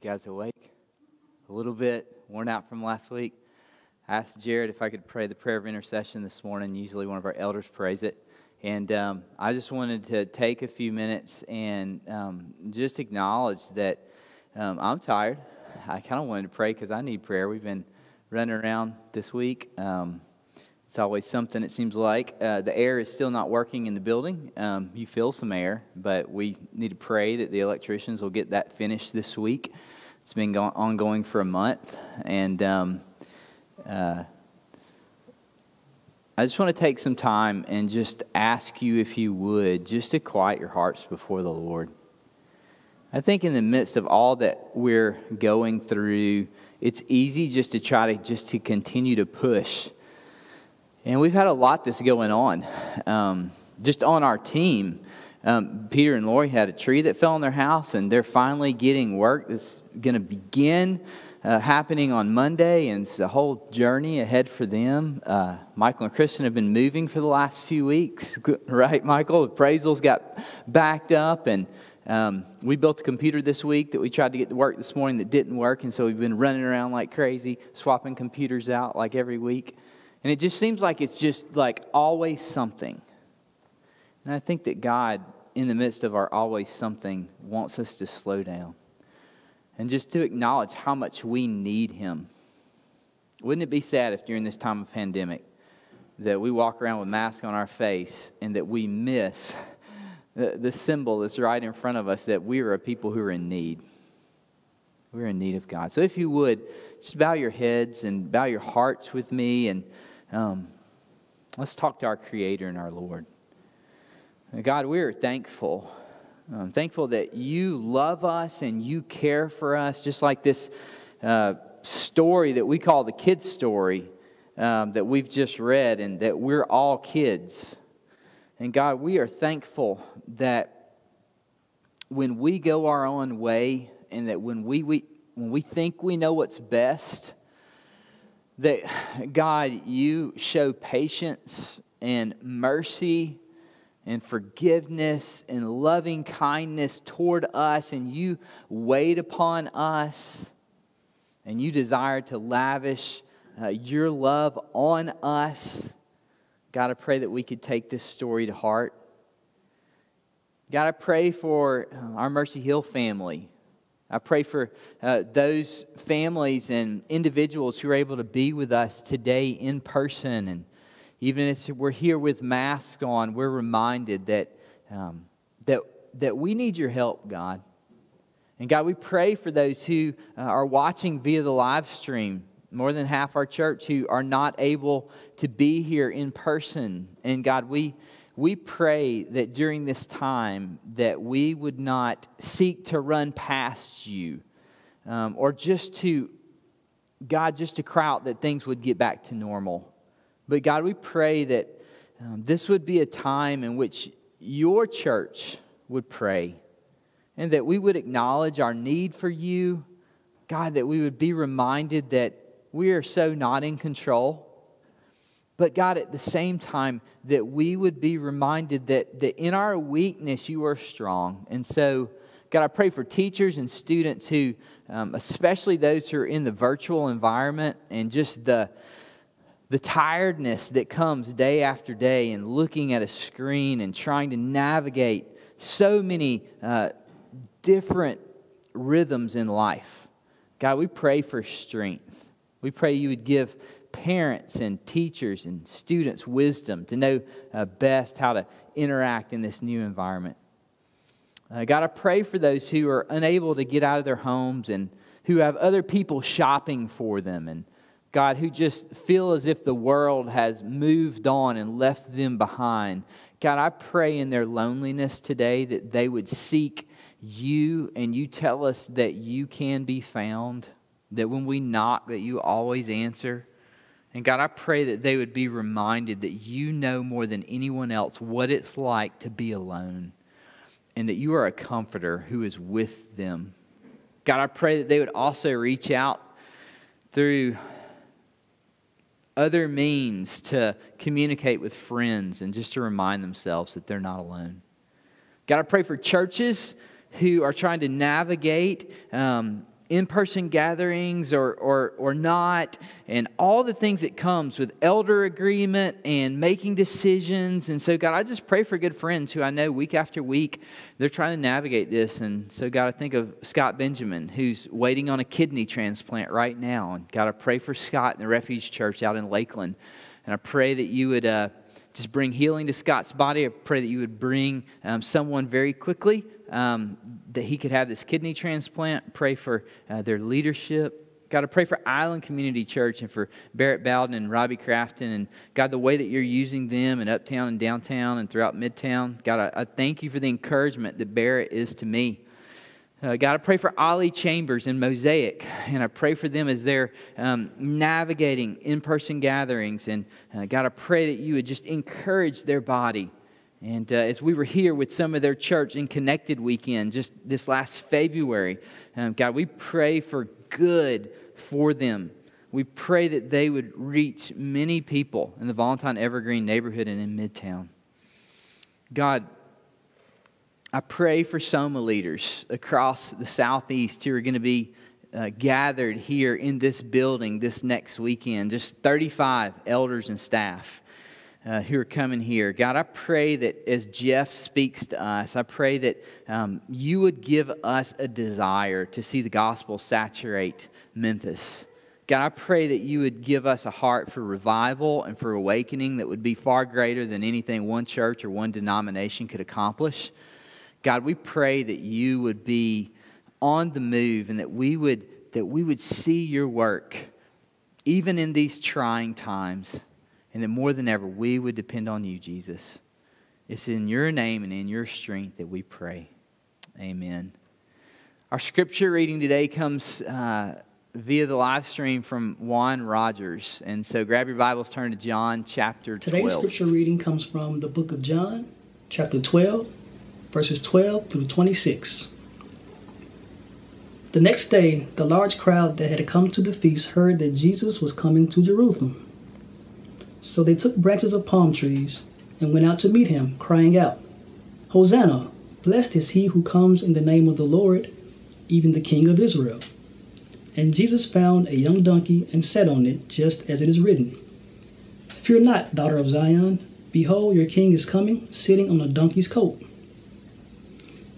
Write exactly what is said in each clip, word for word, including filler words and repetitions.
You guys awake? A little bit worn out from last week. I asked Jared if I could pray the prayer of intercession this morning. Usually one of our elders prays it. And um, I just wanted to take a few minutes and um, just acknowledge that um, I'm tired. I kind of wanted to pray because I need prayer. We've been running around this week. Um, it's always something, it seems like. Uh, the air is still not working in the building. Um, you feel some air, but we need to pray that the electricians will get that finished this week. It's been go- ongoing for a month. And um, uh, I just want to take some time and just ask you, if you would, just to quiet your hearts before the Lord. I think in the midst of all that we're going through, it's easy just to try to just to continue to push. And we've had a lot that's going on. Um, just on our team, um, Peter and Lori had a tree that fell on their house, and they're finally getting work that's going to begin uh, happening on Monday, and it's a whole journey ahead for them. Uh, Michael and Kristen have been moving for the last few weeks, right, Michael? Appraisals got backed up, and Um, we built a computer this week that we tried to get to work this morning that didn't work, and so we've been running around like crazy, swapping computers out like every week. And it just seems like it's just like always something. And I think that God, in the midst of our always something, wants us to slow down and just to acknowledge how much we need Him. Wouldn't it be sad if during this time of pandemic that we walk around with masks on our face and that we miss The, the symbol that's right in front of us, that we are a people who are in need. We're in need of God. So if you would, just bow your heads and bow your hearts with me, and um, let's talk to our Creator and our Lord. God, we are thankful. I'm thankful that you love us and you care for us, just like this uh, story that we call the kids' story um, that we've just read, and that we're all kids. And God, we are thankful that when we go our own way, and that when we, we when we think we know what's best, that God, you show patience and mercy and forgiveness and loving kindness toward us, and you wait upon us, and you desire to lavish uh, your love on us. God, I pray that we could take this story to heart. God, I pray for our Mercy Hill family. I pray for uh, those families and individuals who are able to be with us today in person. And even if we're here with masks on, we're reminded that, um, that, that we need your help, God. And God, we pray for those who uh, are watching via the live stream. More than half our church who are not able to be here in person. And God, we we pray that during this time that we would not seek to run past you. Um, or just to, God, just to cry out that things would get back to normal. But God, we pray that um, this would be a time in which your church would pray. And that we would acknowledge our need for you. God, that we would be reminded that we are so not in control. But God, at the same time, that we would be reminded that, that in our weakness, you are strong. And so, God, I pray for teachers and students who, um, especially those who are in the virtual environment, and just the, the tiredness that comes day after day and looking at a screen and trying to navigate so many uh, different rhythms in life. God, we pray for strength. We pray you would give parents and teachers and students wisdom to know uh, best how to interact in this new environment. Uh, God, I pray for those who are unable to get out of their homes and who have other people shopping for them. And God, who just feel as if the world has moved on and left them behind. God, I pray in their loneliness today that they would seek you, and you tell us that you can be found. That when we knock, that you always answer. And God, I pray that they would be reminded that you know more than anyone else what it's like to be alone. And that you are a comforter who is with them. God, I pray that they would also reach out through other means to communicate with friends. And just to remind themselves that they're not alone. God, I pray for churches who are trying to navigate um, in-person gatherings or, or or not, and all the things that comes with elder agreement and making decisions. And so, God, I just pray for good friends who I know week after week, they're trying to navigate this. And so, God, I think of Scott Benjamin, who's waiting on a kidney transplant right now. And God, I pray for Scott and the Refuge Church out in Lakeland. And I pray that you would uh, just bring healing to Scott's body. I pray that you would bring um, someone very quickly Um, that he could have this kidney transplant. Pray for uh, their leadership. God, I pray for Island Community Church and for Barrett Bowden and Robbie Crafton. And God, the way that you're using them in uptown and downtown and throughout Midtown. God, I, I thank you for the encouragement that Barrett is to me. Uh, God, I pray for Ollie Chambers and Mosaic. And I pray for them as they're um, navigating in-person gatherings. And uh, God, I pray that you would just encourage their body. And uh, as we were here with some of their church in Connected Weekend just this last February, um, God, we pray for good for them. We pray that they would reach many people in the Valentine Evergreen neighborhood and in Midtown. God, I pray for Soma leaders across the Southeast who are going to be uh, gathered here in this building this next weekend, just thirty-five elders and staff. Uh, who are coming here. God, I pray that as Jeff speaks to us, I pray that um, you would give us a desire to see the gospel saturate Memphis. God, I pray that you would give us a heart for revival and for awakening that would be far greater than anything one church or one denomination could accomplish. God, we pray that you would be on the move and that we would that we would see your work even in these trying times. And that more than ever, we would depend on you, Jesus. It's in your name and in your strength that we pray. Amen. Our scripture reading today comes uh, via the live stream from Juan Rogers. And so grab your Bibles, turn to John chapter twelve. Today's scripture reading comes from the book of John, chapter twelve, verses twelve through twenty-six. The next day, the large crowd that had come to the feast heard that Jesus was coming to Jerusalem. So they took branches of palm trees and went out to meet him, crying out, "Hosanna, blessed is he who comes in the name of the Lord, even the King of Israel." And Jesus found a young donkey and sat on it, just as it is written, "Fear not, daughter of Zion, behold, your king is coming, sitting on a donkey's colt."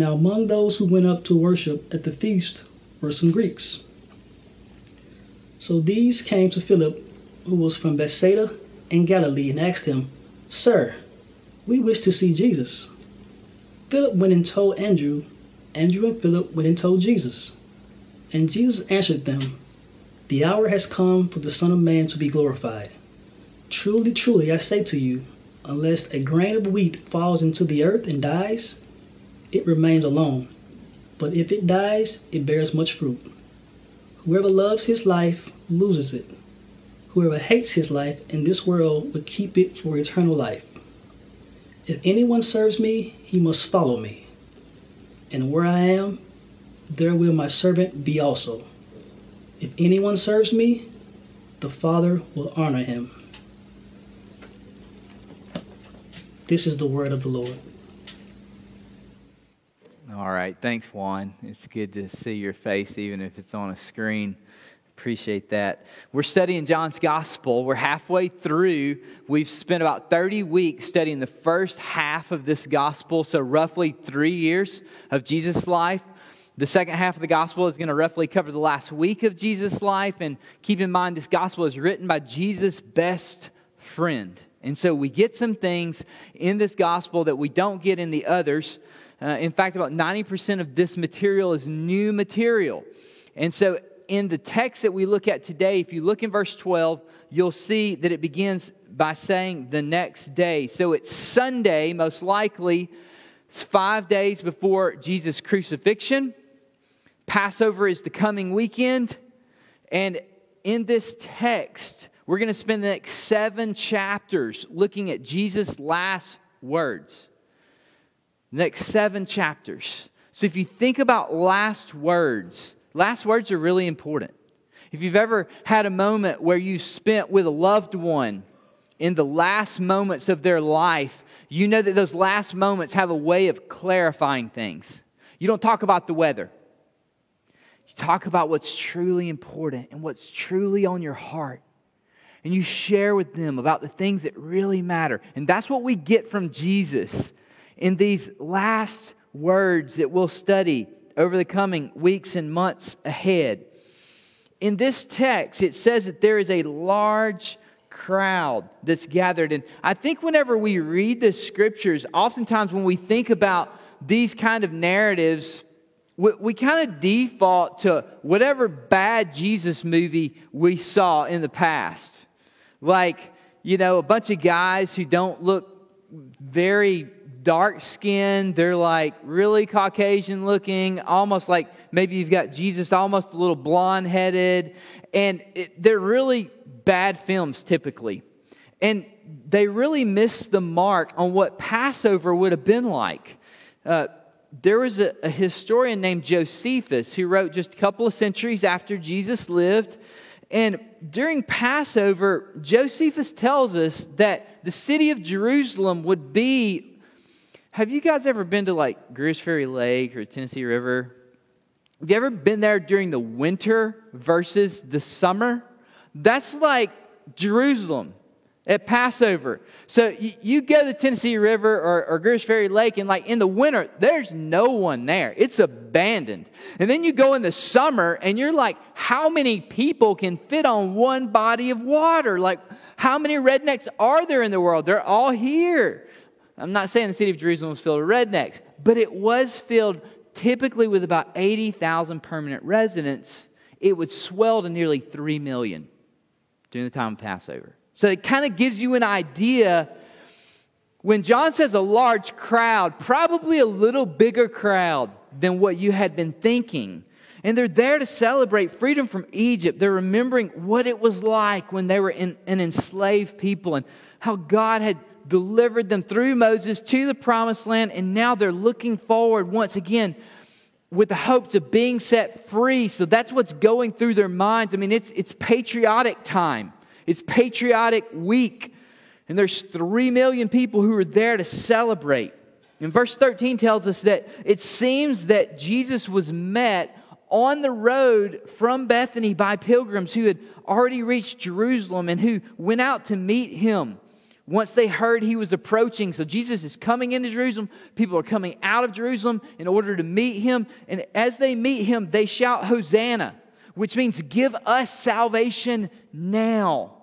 Now among those who went up to worship at the feast were some Greeks. So these came to Philip, who was from Bethsaida in Galilee, and asked him, "Sir, we wish to see Jesus." Philip went and told Andrew. Andrew and Philip went and told Jesus. And Jesus answered them, "The hour has come for the Son of Man to be glorified. Truly, truly, I say to you, unless a grain of wheat falls into the earth and dies, it remains alone. But if it dies, it bears much fruit. Whoever loves his life loses it. Whoever hates his life in this world will keep it for eternal life. If anyone serves me, he must follow me. And where I am, there will my servant be also. If anyone serves me, the Father will honor him." This is the word of the Lord. All right, thanks, Juan. It's good to see your face, even if it's on a screen. Appreciate that. We're studying John's Gospel. We're halfway through. We've spent about thirty weeks studying the first half of this Gospel, so roughly three years of Jesus' life. The second half of the Gospel is going to roughly cover the last week of Jesus' life. And keep in mind, this Gospel is written by Jesus' best friend. And so we get some things in this Gospel that we don't get in the others. Uh, in fact, about ninety percent of this material is new material. And so in the text that we look at today, if you look in verse twelve, you'll see that it begins by saying the next day. So it's Sunday, most likely. It's five days before Jesus' crucifixion. Passover is the coming weekend. And in this text, we're going to spend the next seven chapters looking at Jesus' last words. Next seven chapters. So if you think about last words, last words are really important. If you've ever had a moment where you spent with a loved one in the last moments of their life, you know that those last moments have a way of clarifying things. You don't talk about the weather. You talk about what's truly important and what's truly on your heart. And you share with them about the things that really matter. And that's what we get from Jesus in these last words that we'll study over the coming weeks and months ahead. In this text, it says that there is a large crowd that's gathered. And I think whenever we read the scriptures, oftentimes when we think about these kind of narratives, we, we kind of default to whatever bad Jesus movie we saw in the past. Like, you know, a bunch of guys who don't look very dark-skinned, they're like really Caucasian looking, almost like maybe you've got Jesus almost a little blonde-headed, and it, they're really bad films typically, and they really miss the mark on what Passover would have been like. Uh, there was a, a historian named Josephus who wrote just a couple of centuries after Jesus lived, and during Passover, Josephus tells us that the city of Jerusalem would be... Have you guys ever been to like Goose Ferry Lake or Tennessee River? Have you ever been there during the winter versus the summer? That's like Jerusalem at Passover. So you, you go to the Tennessee River or, or Goose Ferry Lake, and like in the winter, there's no one there. It's abandoned. And then you go in the summer and you're like, how many people can fit on one body of water? Like how many rednecks are there in the world? They're all here. I'm not saying the city of Jerusalem was filled with rednecks, but it was filled typically with about eighty thousand permanent residents. It would swell to nearly three million during the time of Passover. So it kind of gives you an idea. When John says a large crowd, probably a little bigger crowd than what you had been thinking. And they're there to celebrate freedom from Egypt. They're remembering what it was like when they were in, an enslaved people and how God had delivered them through Moses to the promised land, and now they're looking forward once again with the hopes of being set free. So that's what's going through their minds. I mean, it's it's patriotic time. It's patriotic week. And there's three million people who are there to celebrate. And verse thirteen tells us that it seems that Jesus was met on the road from Bethany by pilgrims who had already reached Jerusalem and who went out to meet him. Once they heard he was approaching, so Jesus is coming into Jerusalem. People are coming out of Jerusalem in order to meet him. And as they meet him, they shout, Hosanna, which means give us salvation now.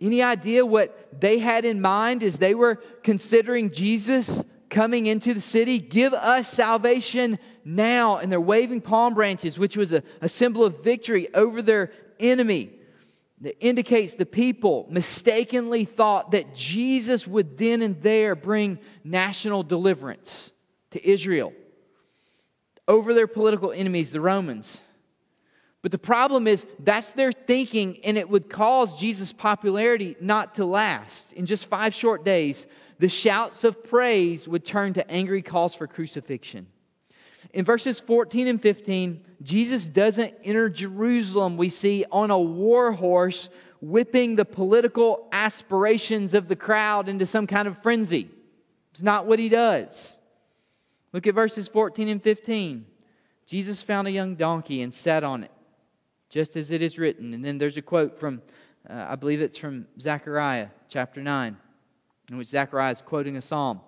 Any idea what they had in mind as they were considering Jesus coming into the city? Give us salvation now. And they're waving palm branches, which was a, a symbol of victory over their enemy. That indicates the people mistakenly thought that Jesus would then and there bring national deliverance to Israel over their political enemies, the Romans. But the problem is that's their thinking, and it would cause Jesus' popularity not to last. In just five short days, the shouts of praise would turn to angry calls for crucifixion. In verses fourteen and fifteen, Jesus doesn't enter Jerusalem, we see, on a war horse, whipping the political aspirations of the crowd into some kind of frenzy. It's not what he does. Look at verses fourteen and fifteen. Jesus found a young donkey and sat on it, just as it is written. And then there's a quote from, uh, I believe it's from Zechariah chapter nine, in which Zechariah is quoting a psalm.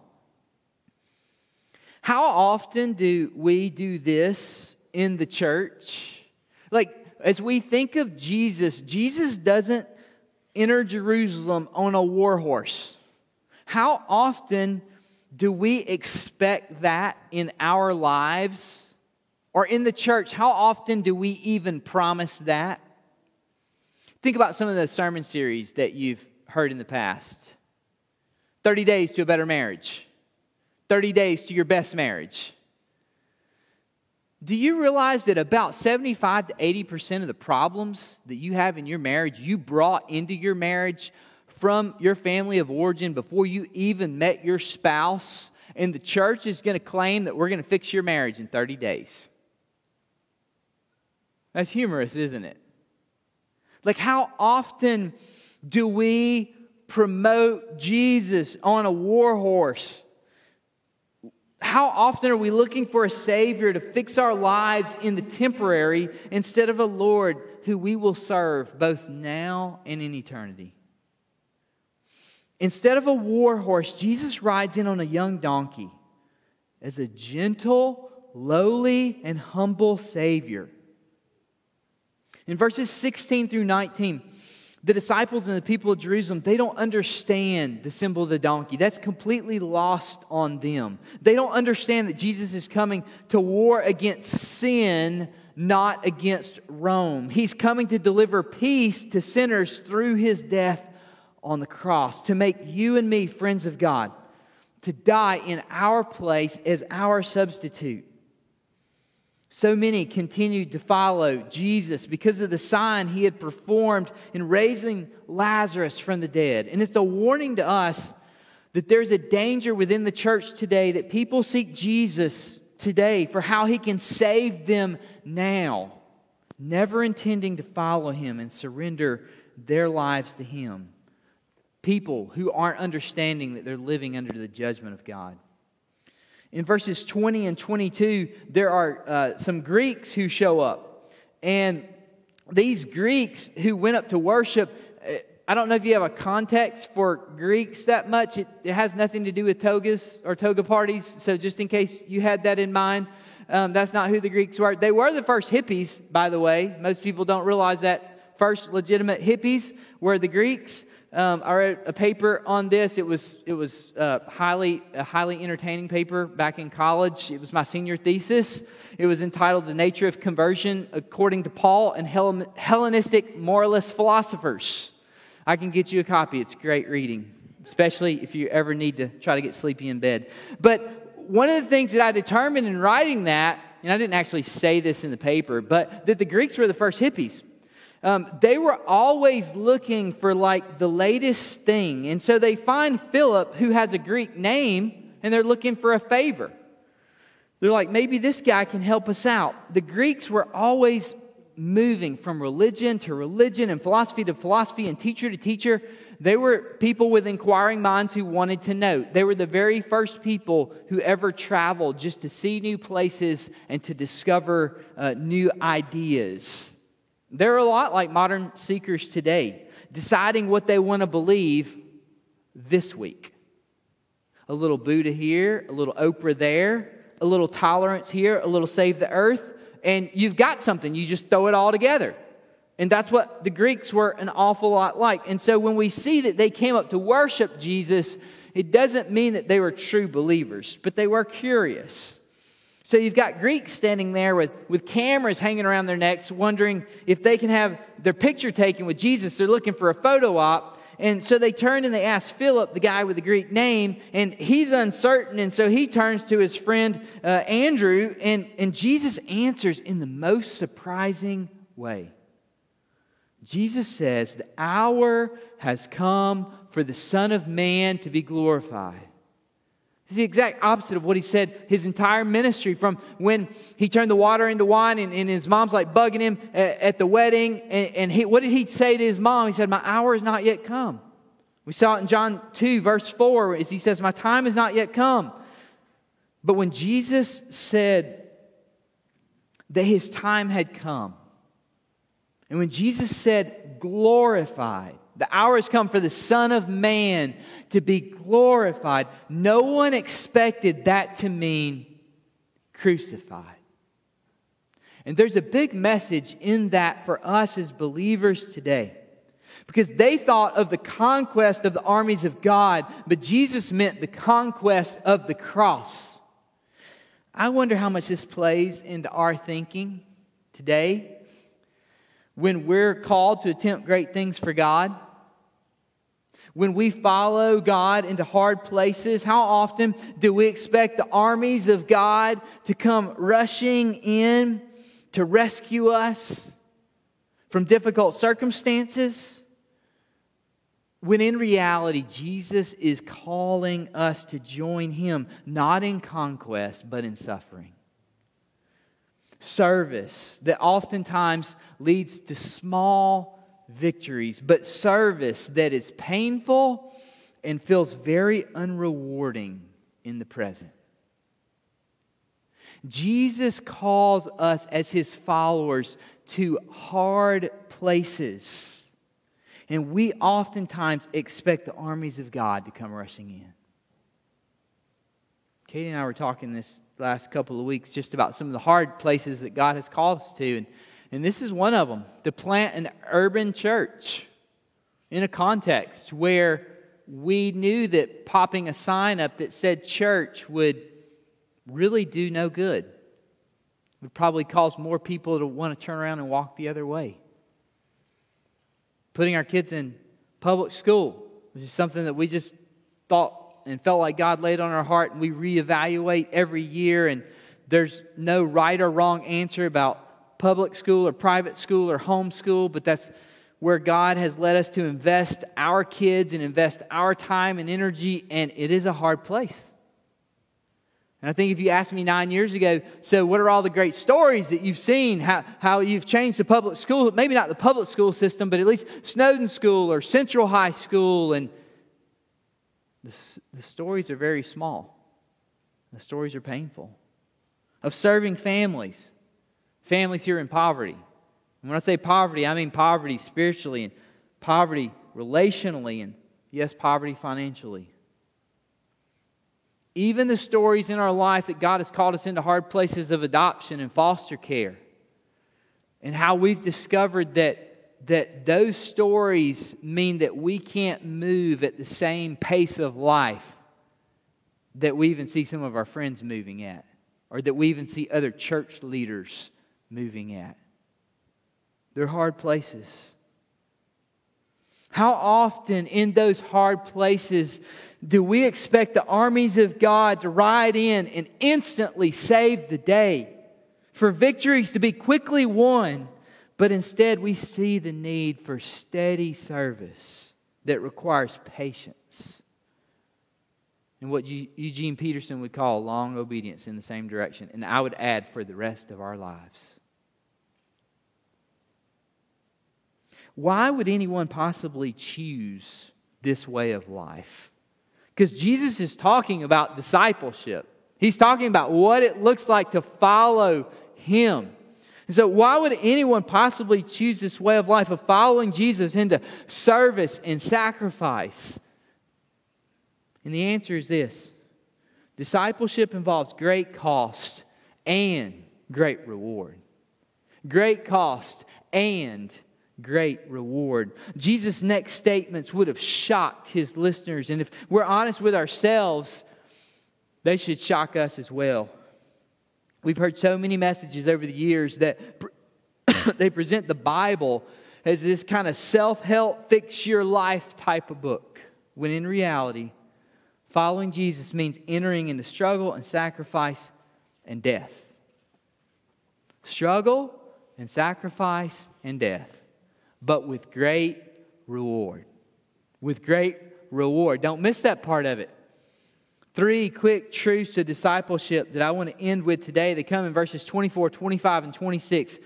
How often do we do this in the church? Like, as we think of Jesus, Jesus doesn't enter Jerusalem on a war horse. How often do we expect that in our lives or in the church? How often do we even promise that? Think about some of the sermon series that you've heard in the past. thirty Days to a Better Marriage. thirty days to your best marriage. Do you realize that about seventy-five to eighty percent of the problems that you have in your marriage, you brought into your marriage from your family of origin before you even met your spouse? And the church is going to claim that we're going to fix your marriage in thirty days. That's humorous, isn't it? Like, how often do we promote Jesus on a war horse? How often are we looking for a Savior to fix our lives in the temporary instead of a Lord who we will serve both now and in eternity? Instead of a war horse, Jesus rides in on a young donkey as a gentle, lowly, and humble Savior. In verses sixteen through nineteen, the disciples and the people of Jerusalem, they don't understand the symbol of the donkey. That's completely lost on them. They don't understand that Jesus is coming to war against sin, not against Rome. He's coming to deliver peace to sinners through His death on the cross, to make you and me friends of God, to die in our place as our substitute. So many continued to follow Jesus because of the sign He had performed in raising Lazarus from the dead. And it's a warning to us that there's a danger within the church today that people seek Jesus today for how He can save them now, never intending to follow Him and surrender their lives to Him. People who aren't understanding that they're living under the judgment of God. In verses twenty and twenty-two, there are uh, some Greeks who show up. And these Greeks who went up to worship, I don't know if you have a context for Greeks that much. It, it has nothing to do with togas or toga parties. So just in case you had that in mind, um, that's not who the Greeks were. They were the first hippies, by the way. Most people don't realize that. First legitimate hippies were the Greeks. Um, I wrote a paper on this. It was it was uh, highly a highly entertaining paper back in college. It was my senior thesis. It was entitled "The Nature of Conversion According to Paul and Hellen- Hellenistic Moralist Philosophers." I can get you a copy. It's great reading, especially if you ever need to try to get sleepy in bed. But one of the things that I determined in writing that, and I didn't actually say this in the paper, but that the Greeks were the first hippies. Um, they were always looking for like the latest thing. And so they find Philip, who has a Greek name, and they're looking for a favor. They're like, maybe this guy can help us out. The Greeks were always moving from religion to religion and philosophy to philosophy and teacher to teacher. They were people with inquiring minds who wanted to know. They were the very first people who ever traveled just to see new places and to discover uh, new ideas. They're a lot like modern seekers today, deciding what they want to believe this week. A little Buddha here, a little Oprah there, a little tolerance here, a little save the earth, and you've got something. You just throw it all together. And that's what the Greeks were an awful lot like. And so when we see that they came up to worship Jesus, it doesn't mean that they were true believers, but they were curious. So you've got Greeks standing there with, with cameras hanging around their necks, wondering if they can have their picture taken with Jesus. They're looking for a photo op. And so they turn and they ask Philip, the guy with the Greek name, and he's uncertain. And so he turns to his friend uh, Andrew, and, and Jesus answers in the most surprising way. Jesus says, "The hour has come for the Son of Man to be glorified." It's the exact opposite of what He said His entire ministry, from when He turned the water into wine and, and His mom's like bugging Him at, at the wedding. And, and he, what did He say to His mom? He said, "My hour is not yet come." We saw it in John two verse four as He says, "My time is not yet come." But when Jesus said that His time had come, and when Jesus said glorified, the hour has come for the Son of Man to be glorified, no one expected that to mean crucified. And there's a big message in that for us as believers today. Because they thought of the conquest of the armies of God, but Jesus meant the conquest of the cross. I wonder how much this plays into our thinking today when we're called to attempt great things for God. When we follow God into hard places, how often do we expect the armies of God to come rushing in to rescue us from difficult circumstances? When in reality, Jesus is calling us to join Him, not in conquest, but in suffering. Service that oftentimes leads to small victories, but service that is painful and feels very unrewarding in the present. Jesus calls us as His followers to hard places. And we oftentimes expect the armies of God to come rushing in. Katie and I were talking this last couple of weeks just about some of the hard places that God has called us to. And, and this is one of them. To plant an urban church in a context where we knew that popping a sign up that said church would really do no good. It would probably cause more people to want to turn around and walk the other way. Putting our kids in public school, which is something that we just thought and felt like God laid on our heart, and we reevaluate every year, and there's no right or wrong answer about public school or private school or homeschool, but that's where God has led us to invest our kids and invest our time and energy, and it is a hard place. And I think if you asked me nine years ago, so what are all the great stories that you've seen, how, how you've changed the public school, maybe not the public school system, but at least Snowden School or Central High School, and the, the stories are very small. The stories are painful. Of serving families, families here in poverty. And when I say poverty, I mean poverty spiritually and poverty relationally and, yes, poverty financially. Even the stories in our life that God has called us into hard places of adoption and foster care. And how we've discovered that, that those stories mean that we can't move at the same pace of life that we even see some of our friends moving at. Or that we even see other church leaders moving at. They're hard places. How often in those hard places do we expect the armies of God to ride in and instantly save the day, for victories to be quickly won, but instead we see the need for steady service that requires patience and what Eugene Peterson would call long obedience in the same direction, and I would add for the rest of our lives. Why would anyone possibly choose this way of life? Because Jesus is talking about discipleship. He's talking about what it looks like to follow Him. And so why would anyone possibly choose this way of life of following Jesus into service and sacrifice? And the answer is this. Discipleship involves great cost and great reward. Great cost and great reward. Jesus' next statements would have shocked His listeners. And if we're honest with ourselves, they should shock us as well. We've heard so many messages over the years that they present the Bible as this kind of self-help, fix-your-life type of book. When in reality, following Jesus means entering into struggle and sacrifice and death. Struggle and sacrifice and death. But with great reward. With great reward. Don't miss that part of it. Three quick truths to discipleship that I want to end with today. They come in verses twenty-four, twenty-five, and twenty-six.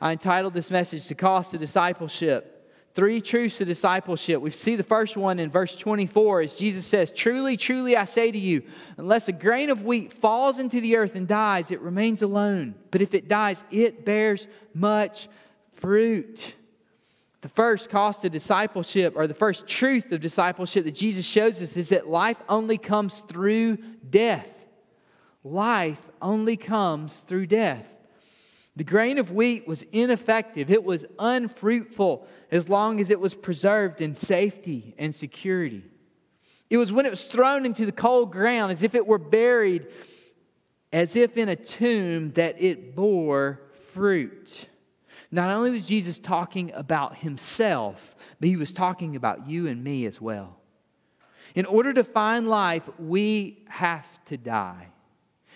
I entitled this message, The Cost of Discipleship. Three truths to discipleship. We see the first one in verse twenty-four as Jesus says, "Truly, truly, I say to you, unless a grain of wheat falls into the earth and dies, it remains alone. But if it dies, it bears much fruit." The first cost of discipleship, or the first truth of discipleship that Jesus shows us, is that life only comes through death. Life only comes through death. The grain of wheat was ineffective. It was unfruitful as long as it was preserved in safety and security. It was when it was thrown into the cold ground, as if it were buried, as if in a tomb, that it bore fruit. Not only was Jesus talking about Himself, but He was talking about you and me as well. In order to find life, we have to die.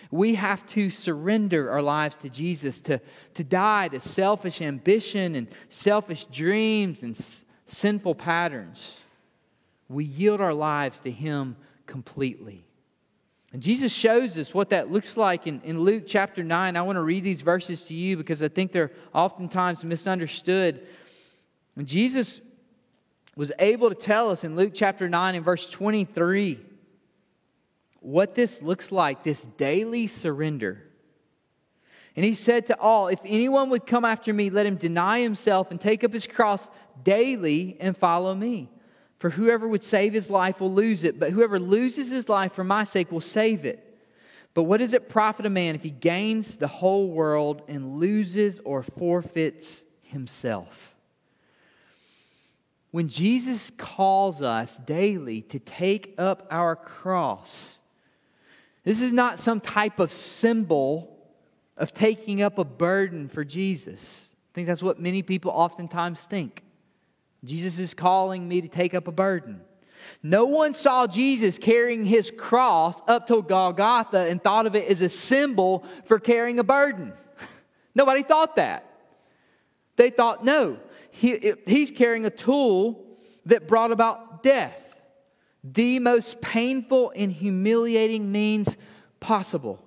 We have to surrender our lives to Jesus, to, to die to selfish ambition and selfish dreams and s- sinful patterns. We yield our lives to Him completely. And Jesus shows us what that looks like in, in Luke chapter nine. I want to read these verses to you because I think they're oftentimes misunderstood. And Jesus was able to tell us in Luke chapter nine and verse twenty-three what this looks like, this daily surrender. And He said to all, "If anyone would come after me, let him deny himself and take up his cross daily and follow me. For whoever would save his life will lose it, but whoever loses his life for my sake will save it. But what does it profit a man if he gains the whole world and loses or forfeits himself?" When Jesus calls us daily to take up our cross, this is not some type of symbol of taking up a burden for Jesus. I think that's what many people oftentimes think. Jesus is calling me to take up a burden. No one saw Jesus carrying His cross up to Golgotha and thought of it as a symbol for carrying a burden. Nobody thought that. They thought, no, he, he's carrying a tool that brought about death. The most painful and humiliating means possible.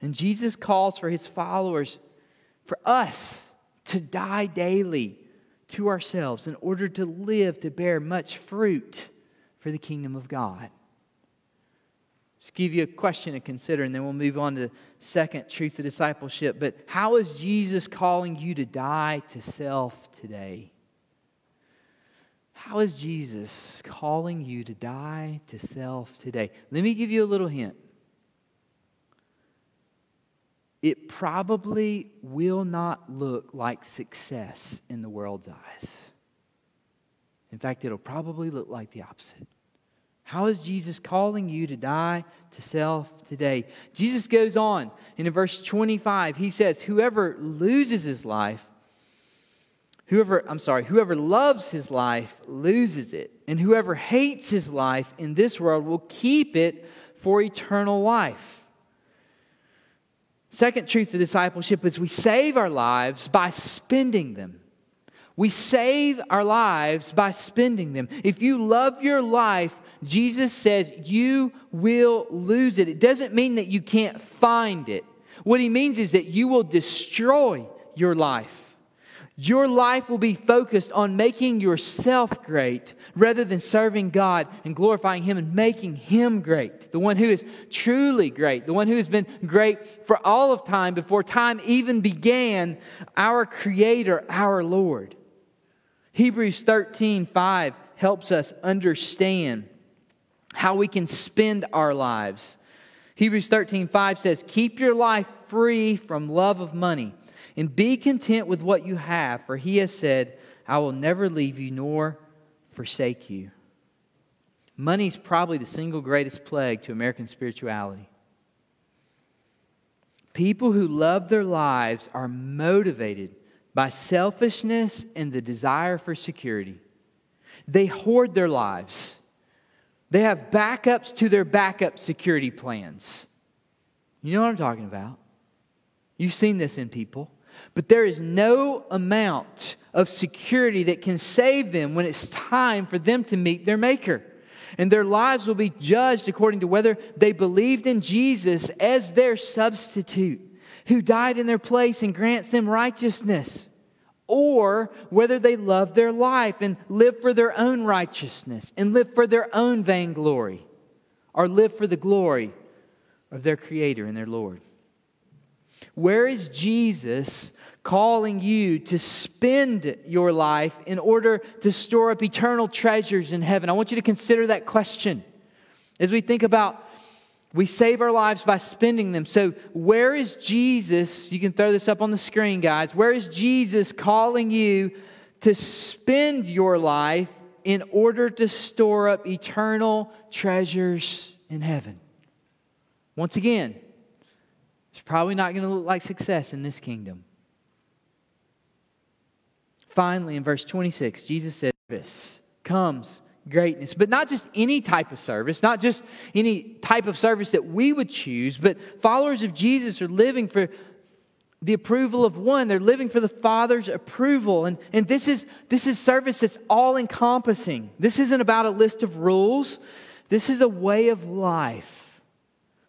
And Jesus calls for His followers, for us, to die daily to ourselves in order to live to bear much fruit for the kingdom of God. Just give you a question to consider, and then we'll move on to the second truth of discipleship. But how is Jesus calling you to die to self today? How is Jesus calling you to die to self today? Let me give you a little hint. It probably will not look like success in the world's eyes. In fact, it'll probably look like the opposite. How is Jesus calling you to die to self today? Jesus goes on, and in verse twenty-five, He says, whoever loses his life, whoever, I'm sorry, whoever loves his life loses it. And whoever hates his life in this world will keep it for eternal life. Second truth of discipleship is we save our lives by spending them. We save our lives by spending them. If you love your life, Jesus says you will lose it. It doesn't mean that you can't find it. What He means is that you will destroy your life. Your life will be focused on making yourself great rather than serving God and glorifying Him and making Him great. The one who is truly great. The one who has been great for all of time before time even began. Our Creator, our Lord. Hebrews thirteen five helps us understand how we can spend our lives. Hebrews thirteen five says, "Keep your life free from love of money. And be content with what you have, for He has said, I will never leave you nor forsake you." Money's probably the single greatest plague to American spirituality. People who love their lives are motivated by selfishness and the desire for security. They hoard their lives. They have backups to their backup security plans. You know what I'm talking about. You've seen this in people. But there is no amount of security that can save them when it's time for them to meet their Maker. And their lives will be judged according to whether they believed in Jesus as their substitute, who died in their place and grants them righteousness, or whether they loved their life and lived for their own righteousness and lived for their own vainglory, or lived for the glory of their Creator and their Lord. Where is Jesus calling you to spend your life in order to store up eternal treasures in heaven? I want you to consider that question as we think about we save our lives by spending them. So where is Jesus, you can throw this up on the screen, guys. Where is Jesus calling you to spend your life in order to store up eternal treasures in heaven? Once again, it's probably not going to look like success in this kingdom. Finally, in verse twenty-six, Jesus says, "Comes, greatness. But not just any type of service, not just any type of service that we would choose, but followers of Jesus are living for the approval of one. They're living for the Father's approval. And, and this is, this is service that's all-encompassing. This isn't about a list of rules. This is a way of life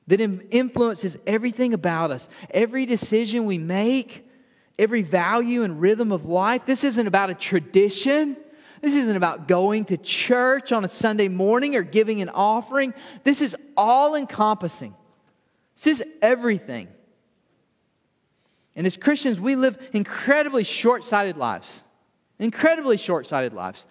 that influences everything about us. Every decision we make, every value and rhythm of life. This isn't about a tradition. This isn't about going to church on a Sunday morning or giving an offering. This is all-encompassing. This is everything. And as Christians, we live incredibly short-sighted lives. Incredibly short-sighted lives.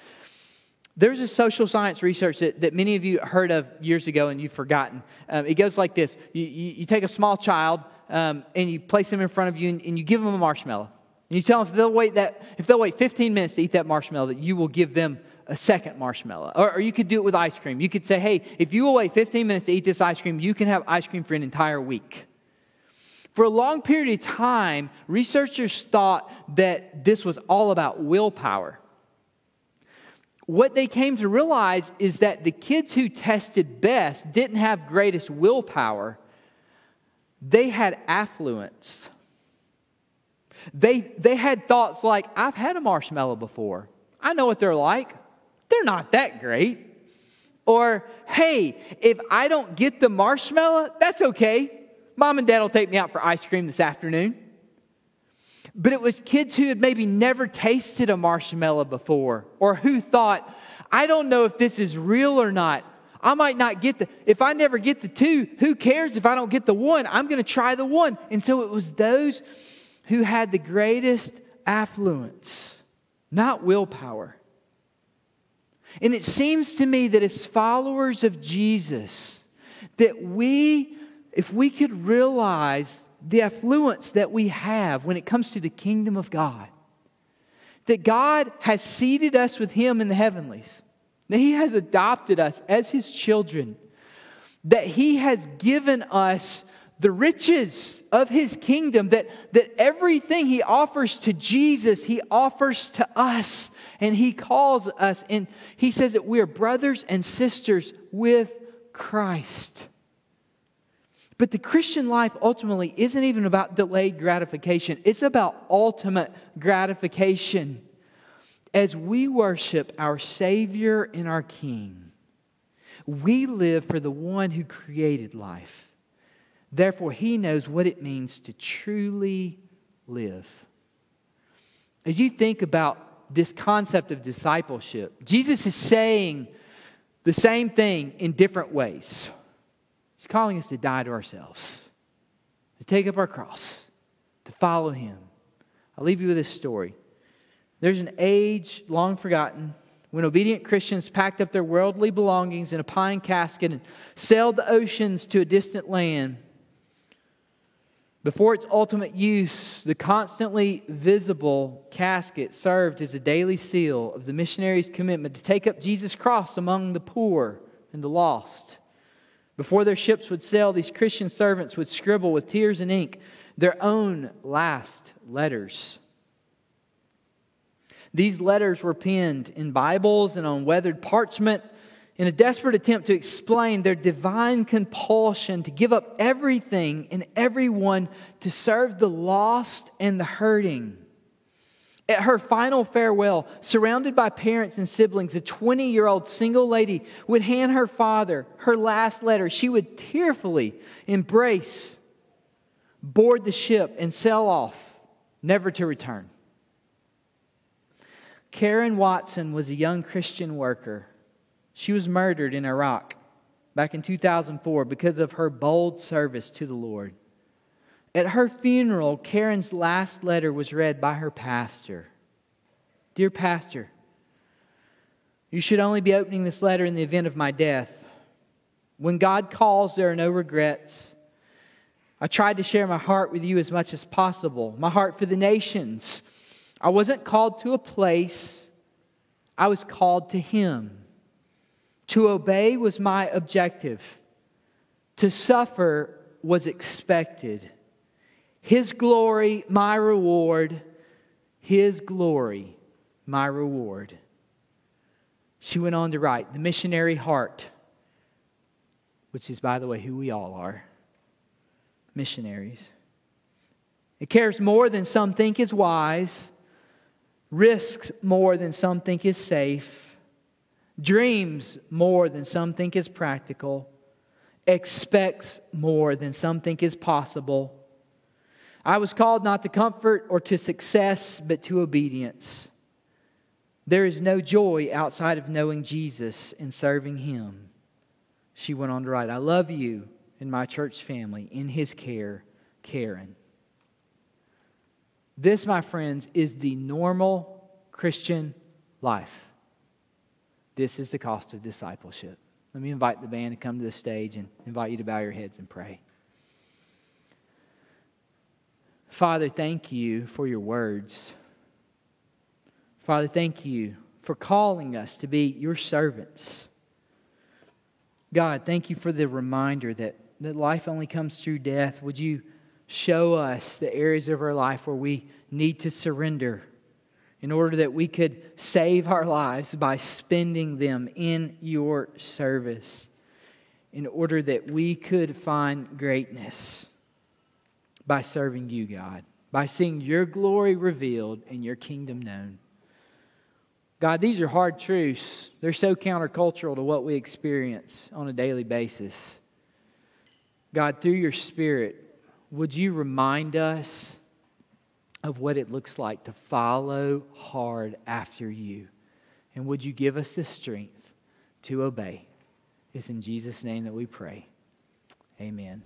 There's a social science research that, that many of you heard of years ago and you've forgotten. Um, it goes like this. You, you, you take a small child um, and you place them in front of you and, and you give them a marshmallow. And you tell them if they'll wait that if they'll wait fifteen minutes to eat that marshmallow, that you will give them a second marshmallow. Or, or you could do it with ice cream. You could say, hey, if you will wait fifteen minutes to eat this ice cream, you can have ice cream for an entire week. For a long period of time, researchers thought that this was all about willpower. What they came to realize is that the kids who tested best didn't have greatest willpower. They had affluence. They, they had thoughts like, I've had a marshmallow before. I know what they're like. They're not that great. Or, hey, if I don't get the marshmallow, that's okay. Mom and Dad will take me out for ice cream this afternoon. But it was kids who had maybe never tasted a marshmallow before, or who thought, I don't know if this is real or not. I might not get the, if I never get the two, who cares if I don't get the one? I'm going to try the one. And so it was those who had the greatest affluence, not willpower. And it seems to me that as followers of Jesus, that we... if we could realize the affluence that we have when it comes to the kingdom of God. That God has seated us with Him in the heavenlies. That He has adopted us as His children. That He has given us the riches of His kingdom. That, that everything He offers to Jesus, He offers to us. And He calls us. And He says that we are brothers and sisters with Christ. But the Christian life ultimately isn't even about delayed gratification. It's about ultimate gratification as we worship our Savior and our King. We live for the one who created life. Therefore, He knows what it means to truly live. As you think about this concept of discipleship, Jesus is saying the same thing in different ways. He's calling us to die to ourselves, to take up our cross, to follow Him. I'll leave you with this story. There's an age long forgotten when obedient Christians packed up their worldly belongings in a pine casket and sailed the oceans to a distant land. Before its ultimate use, the constantly visible casket served as a daily seal of the missionary's commitment to take up Jesus' cross among the poor and the lost. Before their ships would sail, these Christian servants would scribble with tears and ink their own last letters. These letters were penned in Bibles and on weathered parchment in a desperate attempt to explain their divine compulsion to give up everything and everyone to serve the lost and the hurting. At her final farewell, surrounded by parents and siblings, a twenty-year-old single lady would hand her father her last letter. She would tearfully embrace, board the ship, and sail off, never to return. Karen Watson was a young Christian worker. She was murdered in Iraq back in two thousand four because of her bold service to the Lord. At her funeral, Karen's last letter was read by her pastor. Dear pastor, you should only be opening this letter in the event of my death. When God calls, there are no regrets. I tried to share my heart with you as much as possible. My heart for the nations. I wasn't called to a place. I was called to Him. To obey was my objective. To suffer was expected. His glory, my reward. His glory, my reward. She went on to write, the missionary heart, which is, by the way, who we all are, missionaries. It cares more than some think is wise, risks more than some think is safe, dreams more than some think is practical, expects more than some think is possible. I was called not to comfort or to success, but to obedience. There is no joy outside of knowing Jesus and serving Him. She went on to write, I love you and my church family, in His care, Karen. This, my friends, is the normal Christian life. This is the cost of discipleship. Let me invite the band to come to the stage and invite you to bow your heads and pray. Father, thank you for your words. Father, thank you for calling us to be your servants. God, thank you for the reminder that, that life only comes through death. Would you show us the areas of our life where we need to surrender in order that we could save our lives by spending them in your service, in order that we could find greatness by serving you, God, by seeing your glory revealed and your kingdom known. God, these are hard truths. They're so countercultural to what we experience on a daily basis. God, through your Spirit, would you remind us of what it looks like to follow hard after you? And would you give us the strength to obey? It's in Jesus' name that we pray. Amen.